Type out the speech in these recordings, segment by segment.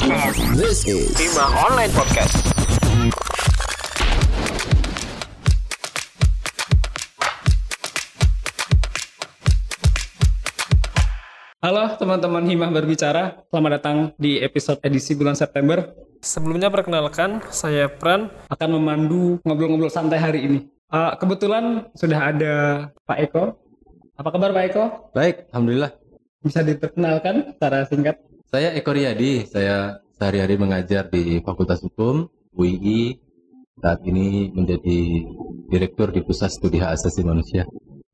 Podcast. This is Himah Online Podcast. Halo teman-teman Himah Berbicara, selamat datang di episode edisi bulan September. Sebelumnya perkenalkan, saya Pran akan memandu ngobrol-ngobrol santai hari ini. Kebetulan sudah ada Pak Eko. Apa kabar Pak Eko? Baik, Alhamdulillah. Bisa diperkenalkan secara singkat? Saya Eko Riyadi, saya sehari-hari mengajar di Fakultas Hukum, UII. Saat ini menjadi Direktur di Pusat Studi Hak Asasi Manusia.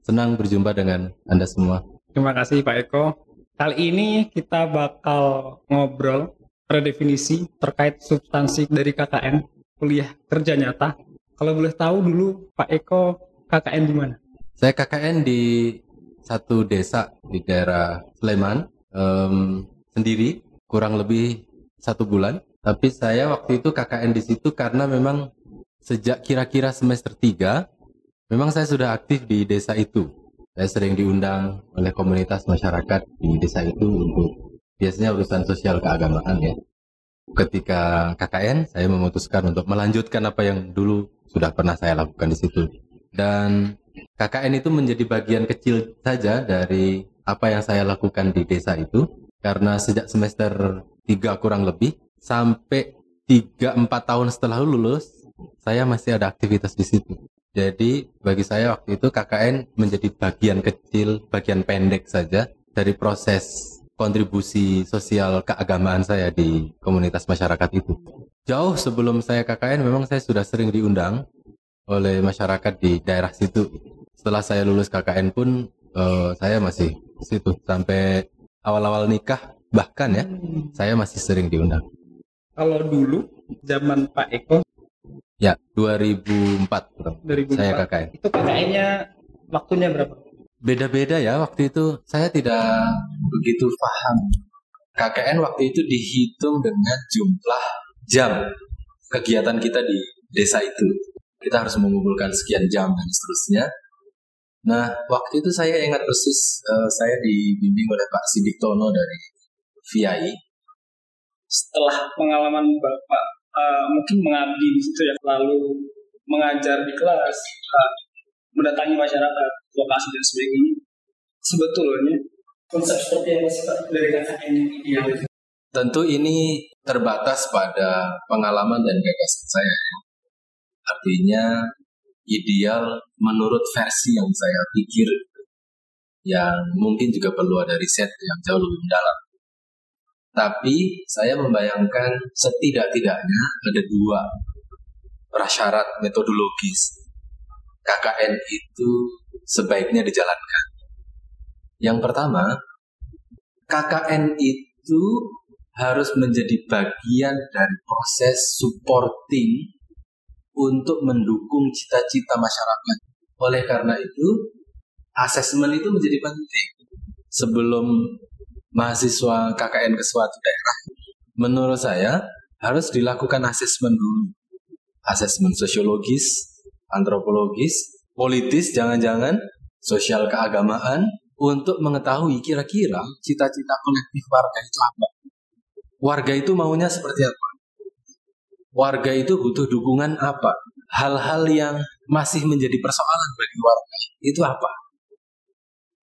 Senang berjumpa dengan Anda semua. Terima kasih Pak Eko. Kali ini kita bakal ngobrol redefinisi terkait substansi dari KKN, kuliah kerja nyata. Kalau boleh tahu dulu Pak Eko, KKN di mana? Saya KKN di satu desa di daerah Sleman, sendiri, kurang lebih 1 bulan. Tapi saya waktu itu KKN di situ karena memang sejak kira-kira semester 3, memang saya sudah aktif di desa itu. Saya sering diundang oleh komunitas masyarakat di desa itu untuk biasanya urusan sosial keagamaan ya. Ketika KKN, saya memutuskan untuk melanjutkan apa yang dulu sudah pernah saya lakukan di situ. Dan KKN itu menjadi bagian kecil saja dari apa yang saya lakukan di desa itu. Karena sejak semester 3 kurang lebih, sampai 3-4 tahun setelah lulus, saya masih ada aktivitas di situ. Jadi bagi saya waktu itu KKN menjadi bagian kecil, bagian pendek saja dari proses kontribusi sosial keagamaan saya di komunitas masyarakat itu. Jauh sebelum saya KKN memang saya sudah sering diundang oleh masyarakat di daerah situ. Setelah saya lulus KKN pun saya masih di situ sampai awal-awal nikah bahkan ya. Saya masih sering diundang. Kalau dulu zaman Pak Eko ya 2004. Saya KKN. Itu KKN-nya waktunya berapa? Beda-beda ya, waktu itu saya tidak begitu paham. KKN waktu itu dihitung dengan jumlah jam kegiatan kita di desa itu. Kita harus mengumpulkan sekian jam dan seterusnya. Nah, waktu itu saya ingat persis, saya dibimbing oleh Pak Sidik Tono dari VIAI. Setelah pengalaman Bapak, mungkin mengabdi di situ ya, lalu mengajar di kelas, mendatangi masyarakat, lokasi dan sebagainya. Sebetulnya konsep seperti yang Bapak dari KKN ini ya. Tentu ini terbatas pada pengalaman dan gagasan saya. Artinya ideal menurut versi yang saya pikir, yang mungkin juga perlu ada riset yang jauh lebih mendalam. Tapi saya membayangkan setidak-tidaknya ada 2 prasyarat metodologis KKN itu sebaiknya dijalankan. Yang pertama, KKN itu harus menjadi bagian dari proses supporting untuk mendukung cita-cita masyarakat. Oleh karena itu, asesmen itu menjadi penting. Sebelum mahasiswa KKN ke suatu daerah, menurut saya harus dilakukan asesmen dulu. Asesmen sosiologis, antropologis, politis, jangan-jangan, sosial keagamaan, untuk mengetahui kira-kira cita-cita kolektif warga itu apa. Warga itu maunya seperti apa? Warga itu butuh dukungan apa? Hal-hal yang masih menjadi persoalan bagi warga itu apa?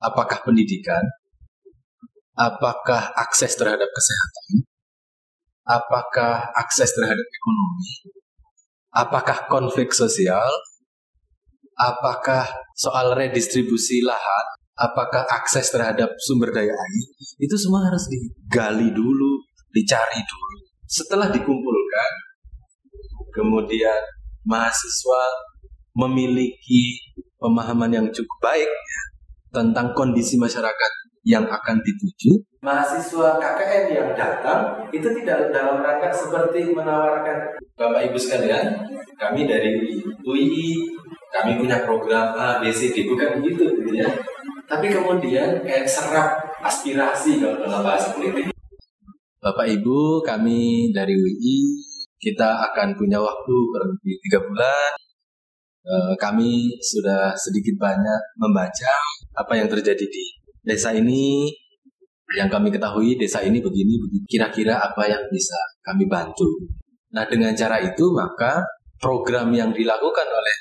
Apakah pendidikan? Apakah akses terhadap kesehatan? Apakah akses terhadap ekonomi? Apakah konflik sosial? Apakah soal redistribusi lahan? Apakah akses terhadap sumber daya air? Itu semua harus digali dulu, dicari dulu. Setelah dikumpulkan, kemudian mahasiswa memiliki pemahaman yang cukup baik tentang kondisi masyarakat yang akan dituju. Mahasiswa KKN yang datang itu tidak dalam rangka seperti menawarkan, Bapak Ibu sekalian, kami dari UII, kami punya program A, B, C, D, bukan begitu ya. Tapi kemudian kayak serap aspirasi kalau dalam bahasa politik. Bapak Ibu, kami dari UII, kita akan punya waktu kurang lebih 3 bulan. Kami sudah sedikit banyak membaca apa yang terjadi di desa ini. yang kami ketahui desa ini begini, begini, kira-kira apa yang bisa kami bantu. Nah, dengan cara itu maka program yang dilakukan oleh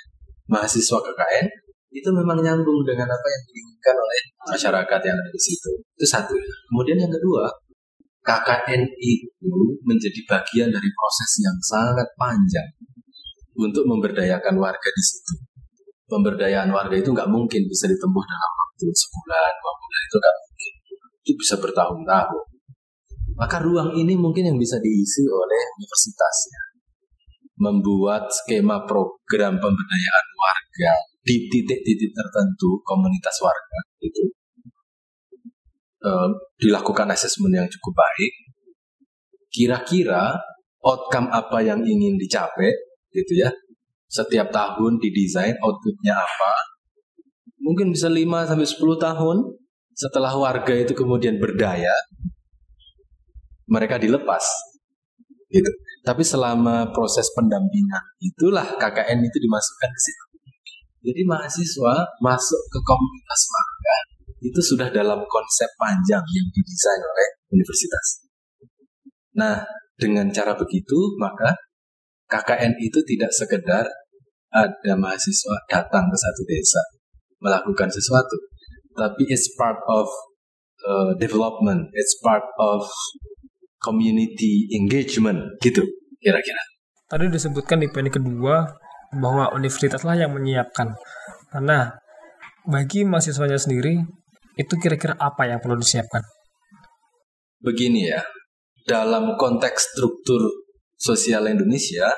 mahasiswa KKN itu memang nyambung dengan apa yang diinginkan oleh masyarakat yang ada di situ. Itu satu. Kemudian yang kedua, KKN itu menjadi bagian dari proses yang sangat panjang untuk memberdayakan warga di situ. Pemberdayaan warga itu nggak mungkin bisa ditempuh dalam waktu sebulan, 2 bulan, itu nggak mungkin. Itu bisa bertahun-tahun. Maka ruang ini mungkin yang bisa diisi oleh universitasnya. Membuat skema program pemberdayaan warga di titik-titik tertentu, komunitas warga itu. Dilakukan asesmen yang cukup baik, kira-kira outcome apa yang ingin dicapai, gitu ya. Setiap tahun didesain outputnya apa, mungkin bisa 5-10 tahun setelah warga itu kemudian berdaya, mereka dilepas, gitu. Tapi selama proses pendampingan itulah KKN itu dimasukkan ke situ. Jadi mahasiswa masuk ke komunitas warga itu sudah dalam konsep panjang yang didesain oleh universitas. Nah, dengan cara begitu, maka KKN itu tidak sekedar ada mahasiswa datang ke satu desa melakukan sesuatu, tapi it's part of development, it's part of community engagement, gitu kira-kira. Tadi disebutkan di poin kedua bahwa universitaslah yang menyiapkan. Nah, bagi mahasiswanya sendiri, itu kira-kira apa yang perlu disiapkan? Begini ya, dalam konteks struktur sosial Indonesia,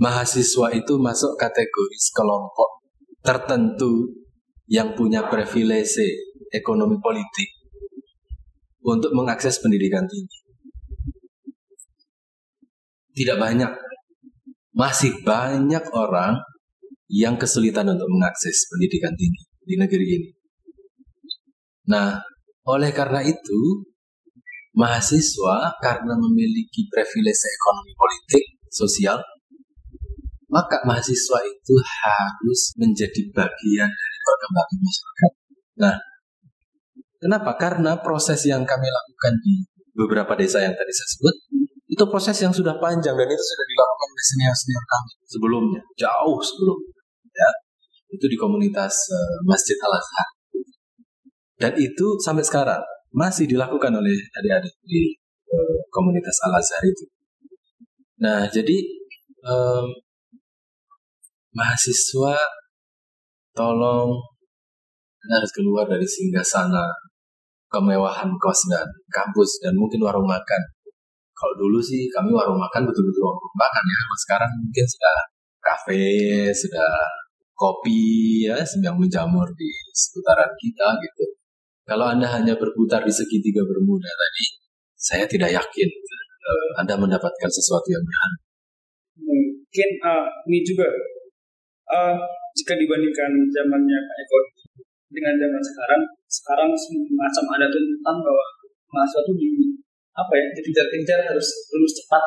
mahasiswa itu masuk kategori kelompok tertentu yang punya privilege ekonomi politik untuk mengakses pendidikan tinggi. Tidak banyak, masih banyak orang yang kesulitan untuk mengakses pendidikan tinggi di negeri ini. Nah, oleh karena itu, mahasiswa karena memiliki privilege ekonomi politik, sosial, maka mahasiswa itu harus menjadi bagian dari perkembangan masyarakat. Nah, kenapa? Karena proses yang kami lakukan di beberapa desa yang tadi saya sebut, itu proses yang sudah panjang dan itu sudah dilakukan oleh senior-senior kami sebelumnya, jauh sebelum, ya. Itu di komunitas Masjid Al-Azhar. Dan itu sampai sekarang masih dilakukan oleh adik-adik di komunitas Al-Azhar itu. Nah, jadi mahasiswa tolong harus keluar dari singgasana kemewahan kos dan kampus dan mungkin warung makan. Kalau dulu sih kami warung makan betul-betul warung makan ya. Sekarang mungkin sudah kafe, sudah kopi ya, sedang menjamur di seputaran kita gitu. Kalau Anda hanya berputar di segitiga bermuda tadi, saya tidak yakin Anda mendapatkan sesuatu yang berharga. Mungkin ini juga jika dibandingkan zamannya Pak Eko dengan zaman sekarang semacam ada tuntutan bahwa mahasiswa itu dikejar-kejar harus lulus cepat,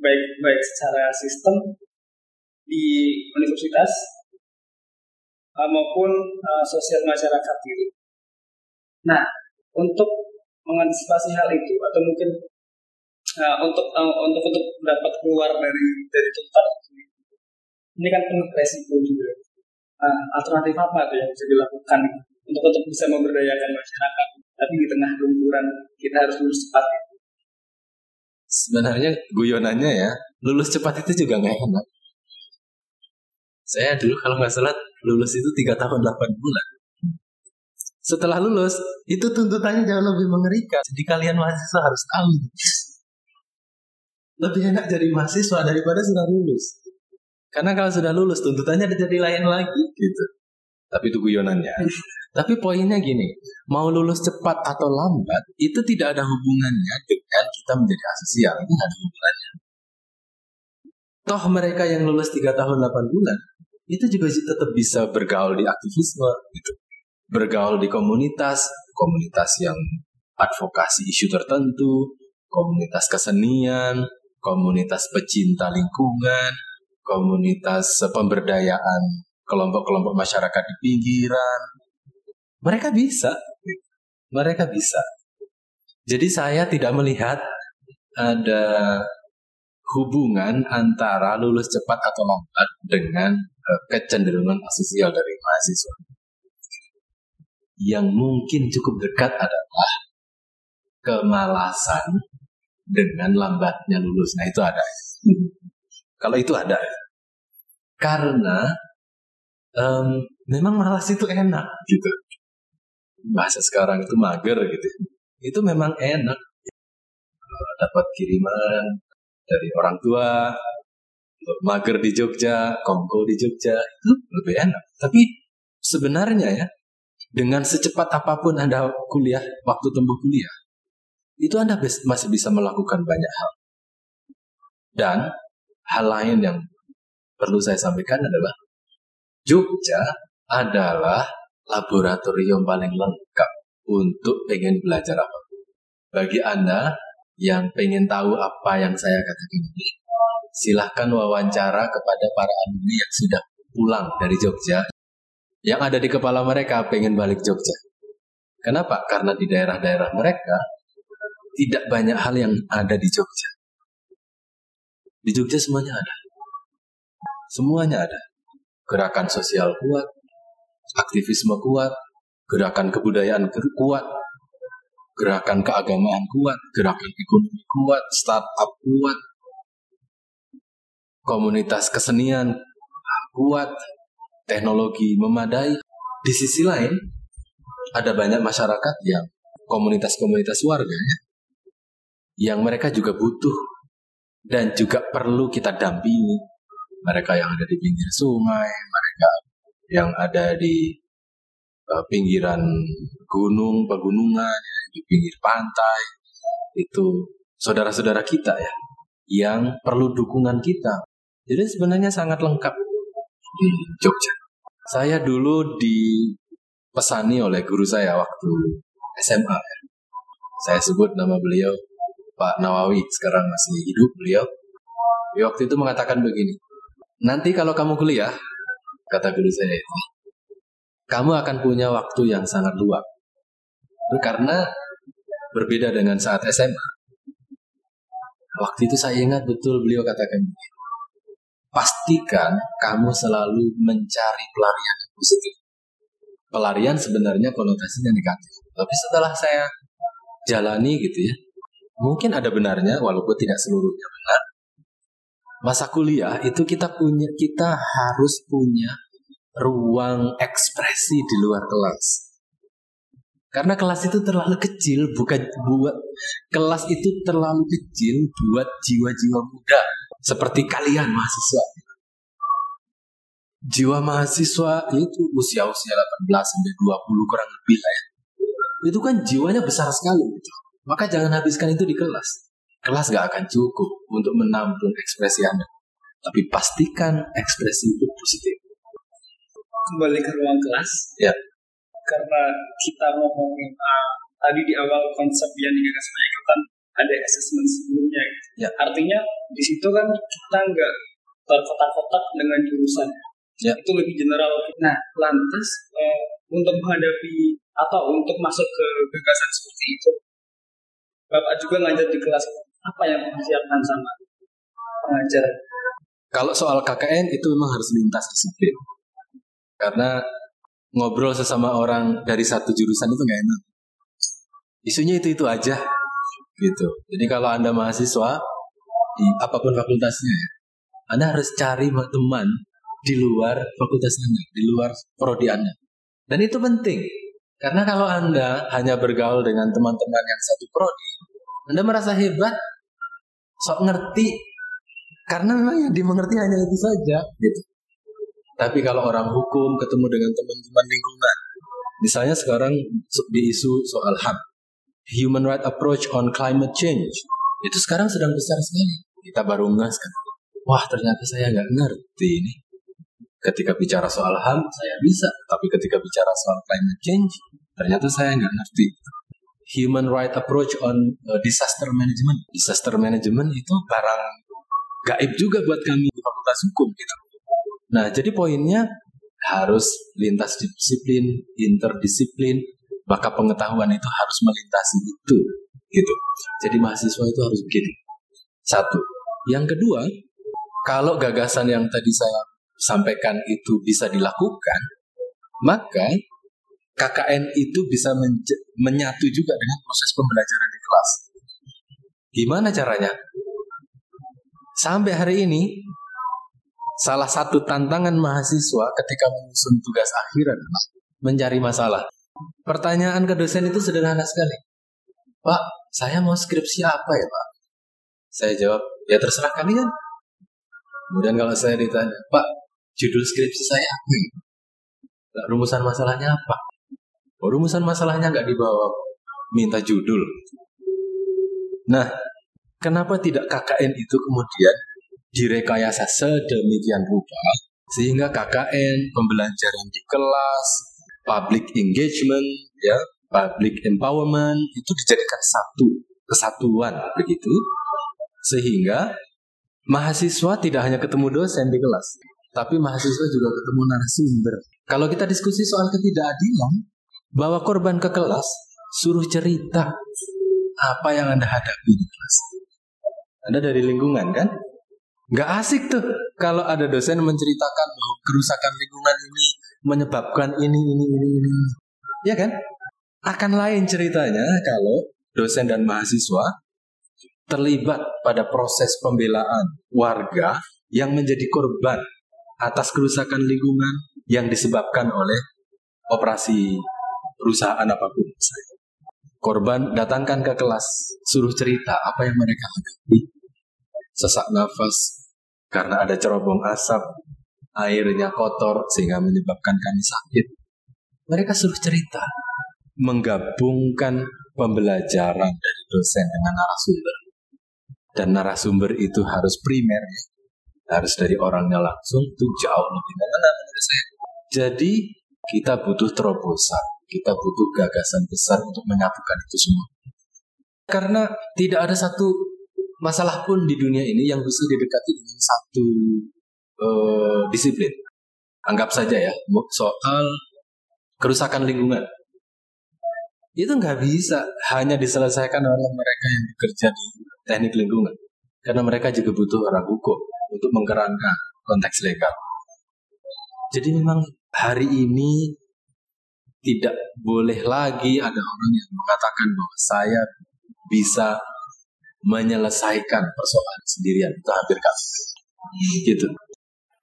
baik secara sistem di universitas maupun sosial masyarakat gitu. Nah, untuk mengantisipasi hal itu atau mungkin untuk dapat keluar dari tuntutan ini kan penuh resiko juga. Alternatif apa tuh yang bisa dilakukan untuk bisa memberdayakan masyarakat tapi di tengah lumuran kita harus lulus cepat? Gitu. Sebenarnya guyonannya ya, lulus cepat itu juga nggak enak. Saya dulu kalau nggak salah lulus itu 3 tahun 8 bulan. Setelah lulus, itu tuntutannya jauh lebih mengerikan. Jadi kalian mahasiswa harus tahu. Lebih enak jadi mahasiswa daripada sudah lulus. Karena kalau sudah lulus, tuntutannya ada jadi lain lagi. Gitu. Tapi itu guyonannya. Tapi poinnya gini, mau lulus cepat atau lambat, itu tidak ada hubungannya dengan kita menjadi asosial. Itu nggak ada hubungannya. Toh mereka yang lulus 3 tahun 8 bulan, itu juga tetap bisa bergaul di aktivisme. Gitu. Bergaul di komunitas yang advokasi isu tertentu, komunitas kesenian, komunitas pecinta lingkungan, komunitas pemberdayaan kelompok-kelompok masyarakat di pinggiran. Mereka bisa. Jadi saya tidak melihat ada hubungan antara lulus cepat atau lambat dengan kecenderungan sosial dari mahasiswa. Yang mungkin cukup dekat adalah kemalasan dengan lambatnya lulus. Nah, itu ada. Kalau itu ada. Karena memang malas itu enak gitu. Bahasa sekarang itu mager gitu. Itu memang enak. Dapat kiriman dari orang tua, mager di Jogja, kongko di Jogja, itu lebih enak. Tapi sebenarnya ya, dengan secepat apapun Anda kuliah, waktu tempuh kuliah, itu Anda masih bisa melakukan banyak hal. Dan hal lain yang perlu saya sampaikan adalah Jogja adalah laboratorium paling lengkap untuk pengen belajar apapun. Bagi Anda yang pengen tahu apa yang saya katakan ini, silahkan wawancara kepada para alumni yang sudah pulang dari Jogja. Yang ada di kepala mereka pengen balik Jogja. Kenapa? Karena di daerah-daerah mereka tidak banyak hal yang ada di Jogja. Di Jogja semuanya ada. Semuanya ada. Gerakan sosial kuat, aktivisme kuat, gerakan kebudayaan kuat, gerakan keagamaan kuat, gerakan ekonomi kuat, startup kuat, komunitas kesenian kuat, teknologi memadai. Di sisi lain, ada banyak masyarakat yang komunitas-komunitas warganya yang mereka juga butuh dan juga perlu kita dampingi. Mereka yang ada di pinggir sungai, mereka yang ada di pinggiran gunung, pegunungan, di pinggir pantai. Itu saudara-saudara kita ya, yang perlu dukungan kita. Jadi sebenarnya sangat lengkap di Jogja. Saya dulu dipesani oleh guru saya waktu SMA ya. Saya sebut nama beliau, Pak Nawawi, sekarang masih hidup beliau. Di waktu itu mengatakan begini, nanti kalau kamu kuliah, kata guru saya itu, kamu akan punya waktu yang sangat luang. Karena berbeda dengan saat SMA. Waktu itu saya ingat betul beliau katakan begini, pastikan kamu selalu mencari pelarian positif. Pelarian sebenarnya konotasinya negatif. Tapi setelah saya jalani gitu ya, mungkin ada benarnya, walaupun tidak seluruhnya benar. Masa kuliah itu kita harus punya ruang ekspresi di luar kelas. Karena kelas itu terlalu kecil, buat jiwa-jiwa muda. Seperti kalian mahasiswa. Jiwa mahasiswa itu usia-usia 18-20 kurang lebih lah ya. Itu kan jiwanya besar sekali gitu. Maka jangan habiskan itu di kelas. Kelas gak akan cukup untuk menampung ekspresi Anda. Tapi pastikan ekspresi itu positif. Kembali ke ruang kelas ya. Karena kita ngomongin tadi di awal konsep yang dikatakan sebagai ketan ada assessment sebelumnya gitu. Ya. Artinya di situ kan kita nggak terkotak-kotak dengan jurusan. Ya. Itu lebih general. Nah, lantas untuk menghadapi atau untuk masuk ke gagasan seperti itu, Bapak juga ngajar di kelas, apa yang disiapkan sama pengajar? Kalau soal KKN itu memang harus lintas disiplin. Karena ngobrol sesama orang dari satu jurusan itu nggak enak. Isunya itu aja. Gitu. Jadi kalau Anda mahasiswa di apapun fakultasnya, Anda harus cari teman di luar fakultasnya, di luar prodi Anda. Dan itu penting. Karena kalau Anda hanya bergaul dengan teman-teman yang satu prodi, Anda merasa hebat, sok ngerti, karena memang yang dimengerti hanya itu saja. Gitu. Tapi kalau orang hukum ketemu dengan teman-teman lingkungan, misalnya sekarang di isu soal HAM, Human Rights Approach on Climate Change, itu sekarang sedang besar sekali. Kita baru ngaskan, wah ternyata saya nggak ngerti ini. Ketika bicara soal HAM saya bisa, tapi ketika bicara soal climate change ternyata saya nggak ngerti. Human Rights Approach on Disaster Management, disaster management itu barang gaib juga buat kami di fakultas hukum gitu. Nah jadi poinnya harus lintas disiplin, interdisiplin. Maka pengetahuan itu harus melintasi itu. gitu. Jadi mahasiswa itu harus begitu. Satu. Yang kedua, kalau gagasan yang tadi saya sampaikan itu bisa dilakukan, maka KKN itu bisa menyatu juga dengan proses pembelajaran di kelas. Gimana caranya? Sampai hari ini, salah satu tantangan mahasiswa ketika menyusun tugas akhir adalah mencari masalah. Pertanyaan ke dosen itu sederhana sekali. Pak, saya mau skripsi apa ya, Pak? Saya jawab, ya terserah kalian. Kemudian kalau saya ditanya, Pak, judul skripsi saya apa? Nah, rumusan masalahnya apa? Oh, rumusan masalahnya nggak dibawa, minta judul. Nah, kenapa tidak KKN itu kemudian direkayasa sedemikian rupa sehingga KKN, pembelajaran di kelas, public engagement, ya, public empowerment itu dijadikan satu kesatuan begitu, sehingga mahasiswa tidak hanya ketemu dosen di kelas, tapi mahasiswa juga ketemu narasumber. Kalau kita diskusi soal ketidakadilan, bawa korban ke kelas, suruh cerita apa yang Anda hadapi di kelas. Anda dari lingkungan kan? Gak asik tuh kalau ada dosen menceritakan bahwa kerusakan lingkungan ini menyebabkan ini. Iya kan? Akan lain ceritanya kalau dosen dan mahasiswa terlibat pada proses pembelaan warga yang menjadi korban atas kerusakan lingkungan yang disebabkan oleh operasi perusahaan apapun. Korban datangkan ke kelas, suruh cerita apa yang mereka hadapi. Sesak nafas karena ada cerobong asap, airnya kotor sehingga menyebabkan kami sakit. Mereka suruh cerita, menggabungkan pembelajaran dari dosen dengan narasumber. Dan narasumber itu harus primernya, harus dari orangnya langsung, itu jauh lebih mengenal menurut saya. Jadi kita butuh terobosan, kita butuh gagasan besar untuk menyatukan itu semua. Karena tidak ada satu masalah pun di dunia ini yang bisa didekati dengan satu disiplin. Anggap saja ya, soal kerusakan lingkungan. Itu nggak bisa hanya diselesaikan oleh mereka yang bekerja di teknik lingkungan. Karena mereka juga butuh orang hukum untuk mengkerangka konteks legal. Jadi memang hari ini tidak boleh lagi ada orang yang mengatakan bahwa saya bisa menyelesaikan persoalan sendirian. Itu hampir gitu.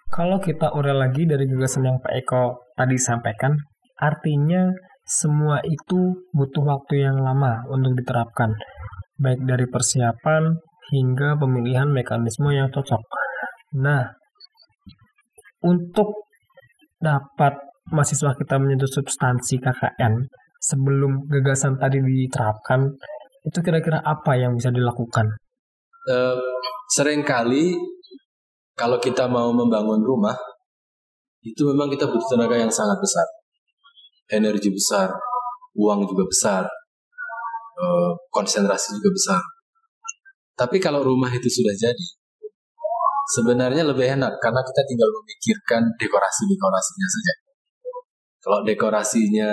Kalau kita urai lagi dari gagasan yang Pak Eko tadi sampaikan, artinya semua itu butuh waktu yang lama untuk diterapkan, baik dari persiapan hingga pemilihan mekanisme yang cocok. Nah, untuk dapat mahasiswa kita menyentuh substansi KKN sebelum gagasan tadi diterapkan, itu kira-kira apa yang bisa dilakukan? Seringkali kalau kita mau membangun rumah, itu memang kita butuh tenaga yang sangat besar, energi besar, uang juga besar, konsentrasi juga besar. Tapi kalau rumah itu sudah jadi, sebenarnya lebih enak karena kita tinggal memikirkan dekorasi-dekorasinya saja. Kalau dekorasinya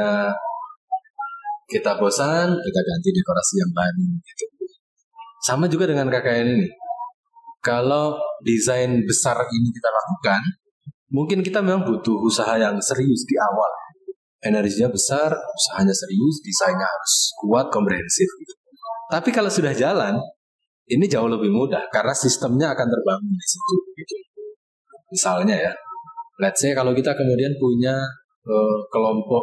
kita bosan, kita ganti dekorasi yang baru gitu. Sama juga dengan KKN ini. Kalau desain besar ini kita lakukan, mungkin kita memang butuh usaha yang serius di awal. Energinya besar, usahanya serius, desainnya harus kuat, komprehensif gitu. Tapi kalau sudah jalan, ini jauh lebih mudah karena sistemnya akan terbangun di situ. Gitu. Misalnya ya, let's say kalau kita kemudian punya kelompok,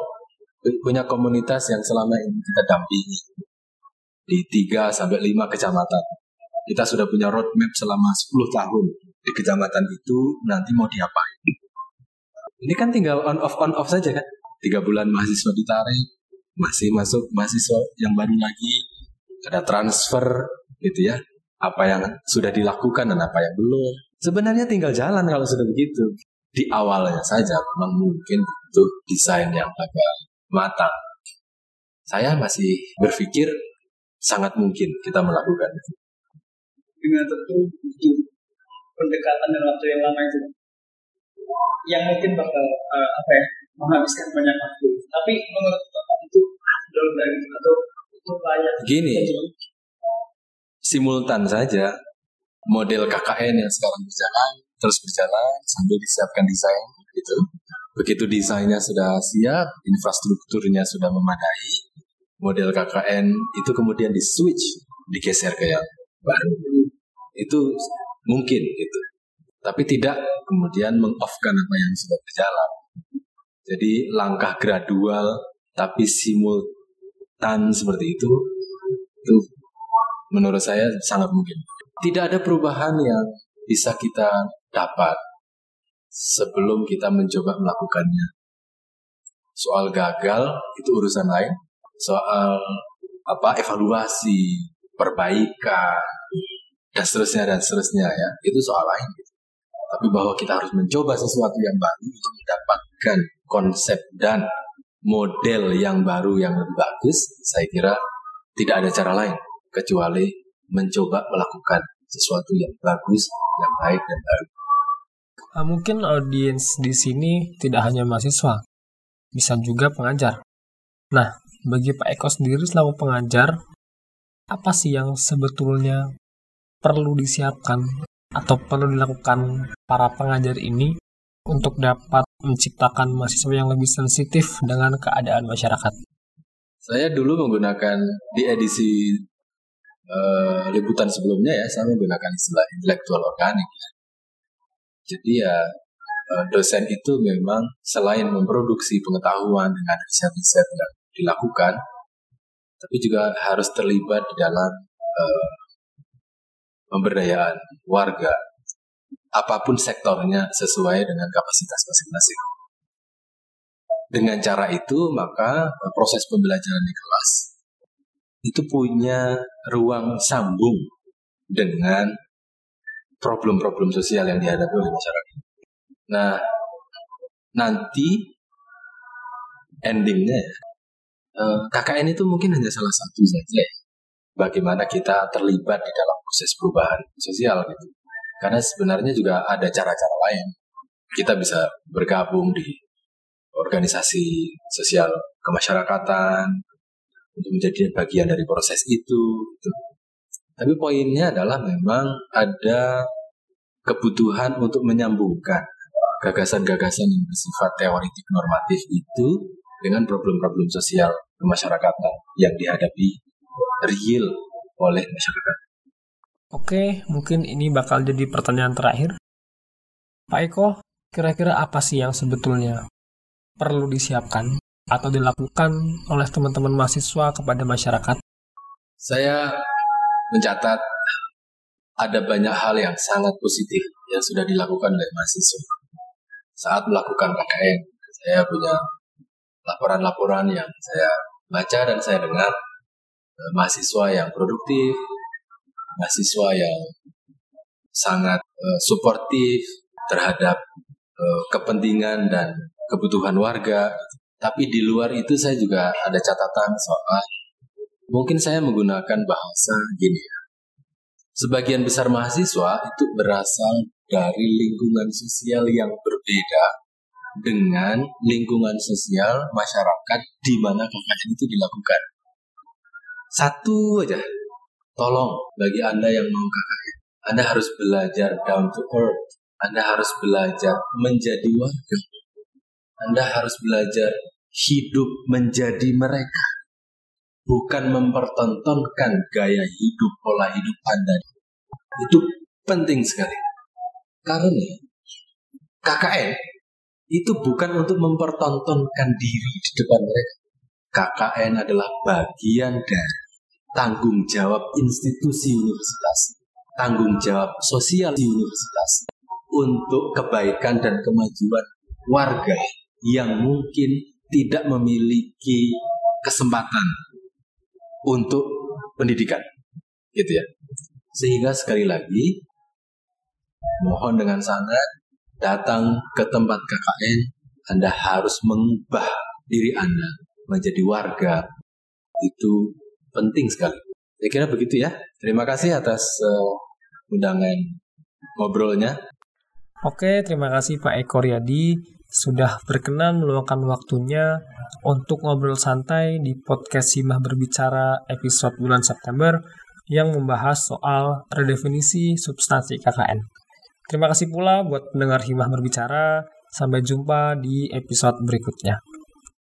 punya komunitas yang selama ini kita dampingi di 3-5 kecamatan. Kita sudah punya roadmap selama 10 tahun di kecamatan itu nanti mau diapain. Ini kan tinggal on-off saja kan. 3 bulan mahasiswa ditarik, masih masuk mahasiswa yang baru lagi, ada transfer gitu ya. Apa yang sudah dilakukan dan apa yang belum. Sebenarnya tinggal jalan kalau sudah begitu. Di awalnya saja memang mungkin butuh desain yang agak matang. Saya masih berpikir sangat mungkin kita melakukan. Dengan tentu butuh pendekatan dan waktu yang lama itu. Yang mungkin bakal menghabiskan banyak waktu. Tapi menurut itu afdol dari atau itu layak. Gini. simultan saja model KKN yang sekarang terus berjalan sambil disiapkan desain gitu. Begitu desainnya sudah siap, infrastrukturnya sudah memadai, model KKN itu kemudian digeser ke yang baru. Itu mungkin gitu. Tapi tidak kemudian meng-off-kan apa yang sudah berjalan. Jadi langkah gradual tapi simultan seperti itu menurut saya sangat mungkin. Tidak ada perubahan yang bisa kita dapat sebelum kita mencoba melakukannya. Soal gagal itu urusan lain. Soal evaluasi, perbaikan, dan seterusnya ya, itu soal lain. Tapi bahwa kita harus mencoba sesuatu yang baru untuk mendapatkan konsep dan model yang baru yang lebih bagus, saya kira tidak ada cara lain kecuali mencoba melakukan sesuatu yang bagus, yang baik dan baru. Mungkin audiens di sini tidak hanya mahasiswa, bisa juga pengajar. Nah, bagi Pak Eko sendiri selama pengajar, apa sih yang sebetulnya perlu disiapkan atau perlu dilakukan para pengajar ini untuk dapat menciptakan mahasiswa yang lebih sensitif dengan keadaan masyarakat? Saya dulu menggunakan di edisi liputan sebelumnya ya, saya menggunakan istilah intelektual organik. Jadi ya dosen itu memang selain memproduksi pengetahuan dengan riset-riset yang dilakukan, tapi juga harus terlibat di dalam pemberdayaan warga, apapun sektornya sesuai dengan kapasitas masing-masing. Dengan cara itu maka proses pembelajaran di kelas itu punya ruang sambung dengan problem-problem sosial yang dihadapi oleh masyarakat. Nah, nanti endingnya KKN itu mungkin hanya salah satu saja. Bagaimana kita terlibat di dalam proses perubahan sosial gitu. Karena sebenarnya juga ada cara-cara lain. Kita bisa bergabung di organisasi sosial kemasyarakatan untuk menjadi bagian dari proses itu gitu. Tapi poinnya adalah memang ada kebutuhan untuk menyambungkan gagasan-gagasan yang bersifat teoretik normatif itu dengan problem-problem sosial kemasyarakatan yang dihadapi real oleh masyarakat. Oke, mungkin ini bakal jadi pertanyaan terakhir. Pak Eko, kira-kira apa sih yang sebetulnya perlu disiapkan atau dilakukan oleh teman-teman mahasiswa kepada masyarakat? Saya mencatat ada banyak hal yang sangat positif yang sudah dilakukan oleh mahasiswa saat melakukan KKN. Saya punya laporan-laporan yang saya baca dan saya dengar, mahasiswa yang produktif, mahasiswa yang sangat suportif terhadap kepentingan dan kebutuhan warga. Tapi di luar itu saya juga ada catatan soal, mungkin saya menggunakan bahasa gini ya. Sebagian besar mahasiswa itu berasal dari lingkungan sosial yang berbeda dengan lingkungan sosial masyarakat di mana KKN itu dilakukan. Satu aja, tolong bagi Anda yang mau KKN, Anda harus belajar down to earth, Anda harus belajar menjadi warga, Anda harus belajar hidup menjadi mereka. Bukan mempertontonkan gaya hidup, pola hidup Anda. Itu penting sekali. Karena KKN itu bukan untuk mempertontonkan diri di depan mereka. KKN adalah bagian dari tanggung jawab institusi universitas, tanggung jawab sosial di universitas untuk kebaikan dan kemajuan warga yang mungkin tidak memiliki kesempatan untuk pendidikan, gitu ya. Sehingga sekali lagi, mohon dengan sangat, datang ke tempat KKN, Anda harus mengubah diri Anda menjadi warga. Itu penting sekali. Saya kira begitu ya. Terima kasih atas undangan ngobrolnya. Oke, terima kasih Pak Eko Riyadi sudah berkenan meluangkan waktunya untuk ngobrol santai di podcast Himah Berbicara episode bulan September yang membahas soal redefinisi substansi KKN. Terima kasih pula buat pendengar Himah Berbicara. Sampai jumpa di episode berikutnya.